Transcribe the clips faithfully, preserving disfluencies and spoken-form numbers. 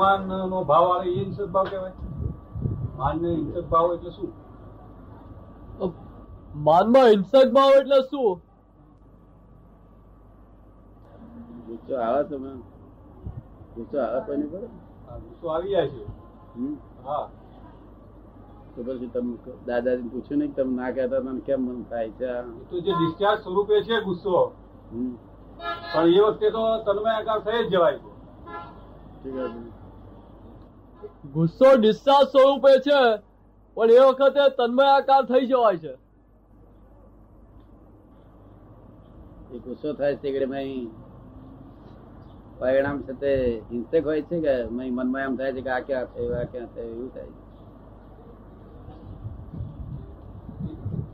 માન નો ભાવ આવે એ હિંસક ભાવ કહેવાય? માન ને હિંસક ભાવ એટલે શું? માનમાં હિંસક ભાવ એટલે શું? ગુસ્સો આવે તમે ગુસ્સો આવે કોઈ નહીં પડે? ગુસ્સો આવી જાય છે. હા તો પછી તમે દાદાજી પૂછ્યું નહીં તમે ના કહેતા તમને કેમ મન થાય છે? તો જે ડિસ્ચાર્જ સ્વરૂપે છે ગુસ્સો, પણ એ વખતે તો તન્મયાકાર થઈ જ જવાય. ગુસ્સો ડિસ્ચાર્જ સ્વરૂપે છે પણ એ વખતે તન્મયાકાર થઈ જવાય છે. એ ગુસ્સો થાય છે પરિણામ સાથે હિંસક હોય છે કે મનમાં એમ થાય છે કે આ ક્યાં થયું આ ક્યાં થયું એવું થાય છે.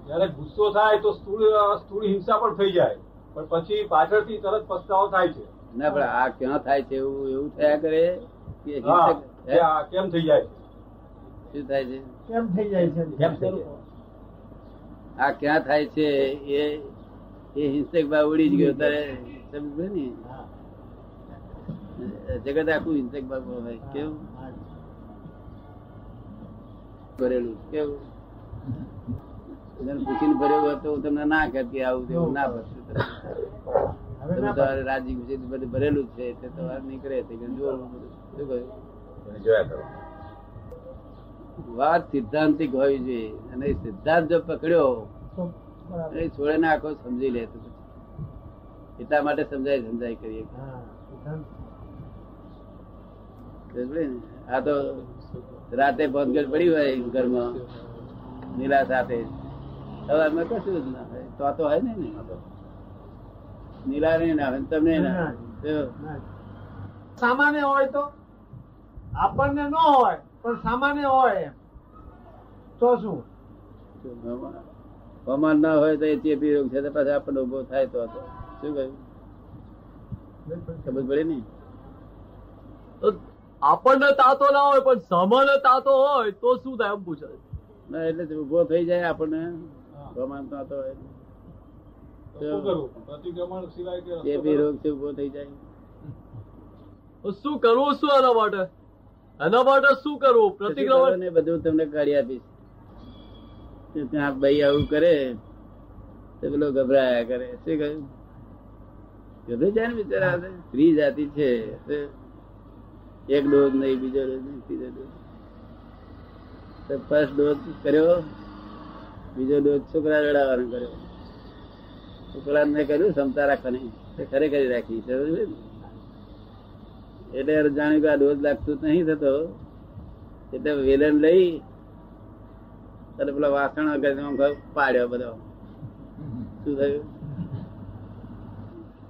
જયારે ગુસ્સો થાય તો સ્થૂળ હિંસા પણ થઈ જાય પણ પછી પાછળથી તરત પસ્તાવો થાય છે. ના પણ આ ક્યાં થાય છે એવું એવું થયા કરે કે હિંસક કેમ થઈ જાય છે? શું થાય છે? કેમ થઈ જાય છે? કેમ આ ક્યાં થાય છે? એ એ હિંસક ભાવ ઉડી જ ગયો ત્યારે સમજે ને જગત આખું હિંસક ભાવ હોય. કેવું કરેલું કેવું પૂછીને ભર્યો હતો તમને ના કરતી આવું એવું ના ભરશું રાજી ગુજી ભરેલું જ છે તમારે નીકળે છે. વાત સિદ્ધાંતિક હોવી જોઈએ અને સિદ્ધાંત જો પકડ્યો એ છોડે ને આખો સમજી લે તો એટલા માટે સમજાય સમજાય કરીએ. આ તો રાતે ભોંતગઢ પડી હોય ઘરમાં નીલા સાથે સવારમાં કશું જ ના હોય તો તો હોય ને નીલા નહીં ના હોય તમને ના સામાન્ય હોય તો આપણને ન હોય પણ સામાન્ય હોય તો શું પ્રમાણ ના હોય તો એ ચેપી રોગ છે તો પછી આપણને ઉભો થાય તો શું કહ્યું ખબર પડે ને. આપણને તાતો ના હોય પણ સામાન્ય તાતો હોય તો શું થાય એમ પૂછે. ના એટલે ઉભો થઈ જાય આપણને ગભરાયા કરે. શું કહ્યું? ગભરાઈ જાય ને બિચારા. સ્ત્રી જાતિ છે એક ડોઝ નહીં બીજો ડોઝ નહીં ત્રીજો ડોઝ. ફર્સ્ટ ડોઝ કર્યો બીજો ડોઝ છોકરા રડાવવાનો કર્યો. છોકરાને કર્યું ક્ષમતા રાખવાની ખરેખર રાખી એટલે જાણ્યું કે આ ડોઝ લાગતું નહીં થતો એટલે વેલણ લઈ અને પેલા વાસણ વગર પાડ્યો બધો. શું થયું?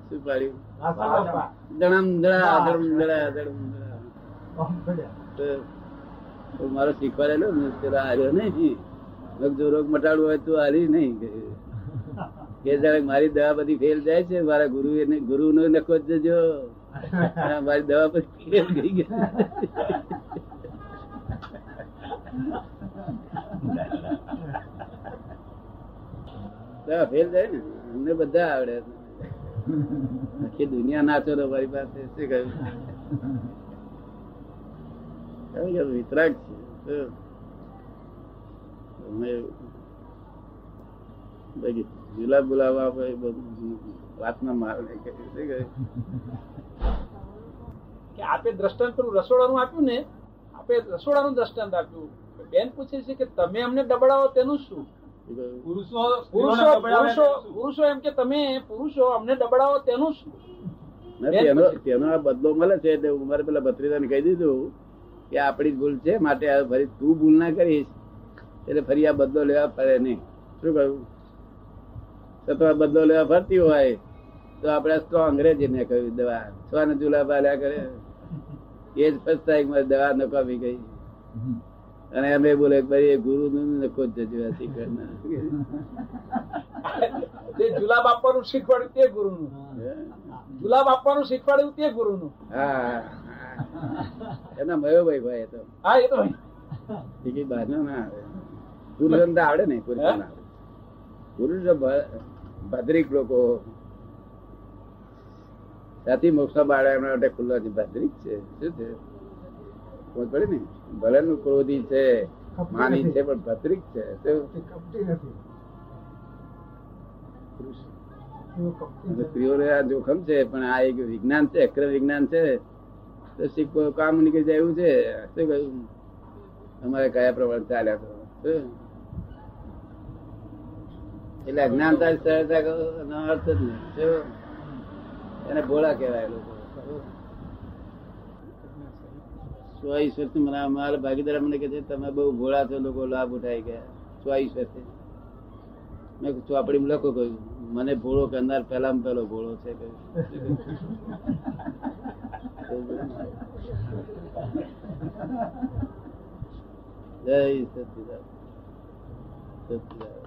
શું પાડ્યું? ધડમ ધડા ધડમ ધડા ધડમ ધડા. મારો શીખવાડેલો ને પેલા હાર્યો નહીં જો રોગ મટાડવો હોય તો હારી નહીં કે જાણે મારી દવા બધી ફેલ જાય છે મારા ગુરુ એને ગુરુ નો નખો જજો મારી દવા પછી ફેલ થઈ ગયા. દવા ફેલ જાય ને અમને બધા આવડે આખી દુનિયા નાચો રો મારી પાસે. શું કહ્યું? વિતરાગ છે ગુલાબ ગુલાબા વાતના મારને આપે દ્રષ્ટાંત રસોડાનું આપ્યું ને આપે રસોડાનું દ્રષ્ટાંત આપ્યું. બેન પૂછે છે કે તમે અમને દબડાવો તેનું શું? પુરુષો પુરુષો એમ કે તમે પુરુષો અમને દબડાવો તેનું શું? તેનો તેનો આ બદલો મળે છે એટલે હું મારે પેલા ભત્રીજાને કહી દીધું કે આપડી ભૂલ છે માટે આ ફરી તું ભૂલ ના કરીશ એટલે ફરી આ બદલો લેવા ફરે નહીં. શું કહ્યું? છતાં બદલો લેવા ફરતી હોય તો આપડે સ્ટ્રોંગ અંગ્રેજીને કહ્યું દવા છોને જુલા બાલ્યા કરે એ જ ફર્સ્ટ દવા નકામી ગઈ અને અમે બોલે ભાઈ ગુરુ નું નકો જજુ જુલાબ આપવાનું શીખવાડ્યું તે ગુરુ નું જુલાબ આપવાનું શીખવાડ્યું તે ગુરુ નું. હા એના મયો ભાઈ ભાઈ એ તો હા એ તો બહાર ના આવે પુરુષ આવડે ને પુરુષ પુરુષ ભાદરિક લોકો સાથી મોક્ષ બાળક માટે ખુલ્લા છે ભાદરિક છે. શું છે ભલે નું ક્રોધી છે, માની છે, પણ ભત્રીક છે, સ્ત્રીઓને આ જોખમ છે. પણ આ એક વિજ્ઞાન છે, અક્ર વિજ્ઞાન છે, તો શીખવું કામ નીકળી જાય એવું છે. શું કહ્યું? અમારે કયા પ્રમાણે ચાલ્યા કરો? એટલે અજ્ઞાનતા અર્થ જ નહીં, એને ભોળા કહેવાય લોકો. સ્વ ઈશ્વર મારા ભાગીદાર મને કહે છે તમે બહુ ભોળા છો, લોકો લાભ ઉઠાઈ ગયા. સ્વ ઈશ્વર મેં ચોપડી લખો કહ્યું, મને ભોળો કરનાર પહેલા માં પહેલો ભોળો છે કહ્યું. જય સચિદાનંદ, સચિદાનંદ.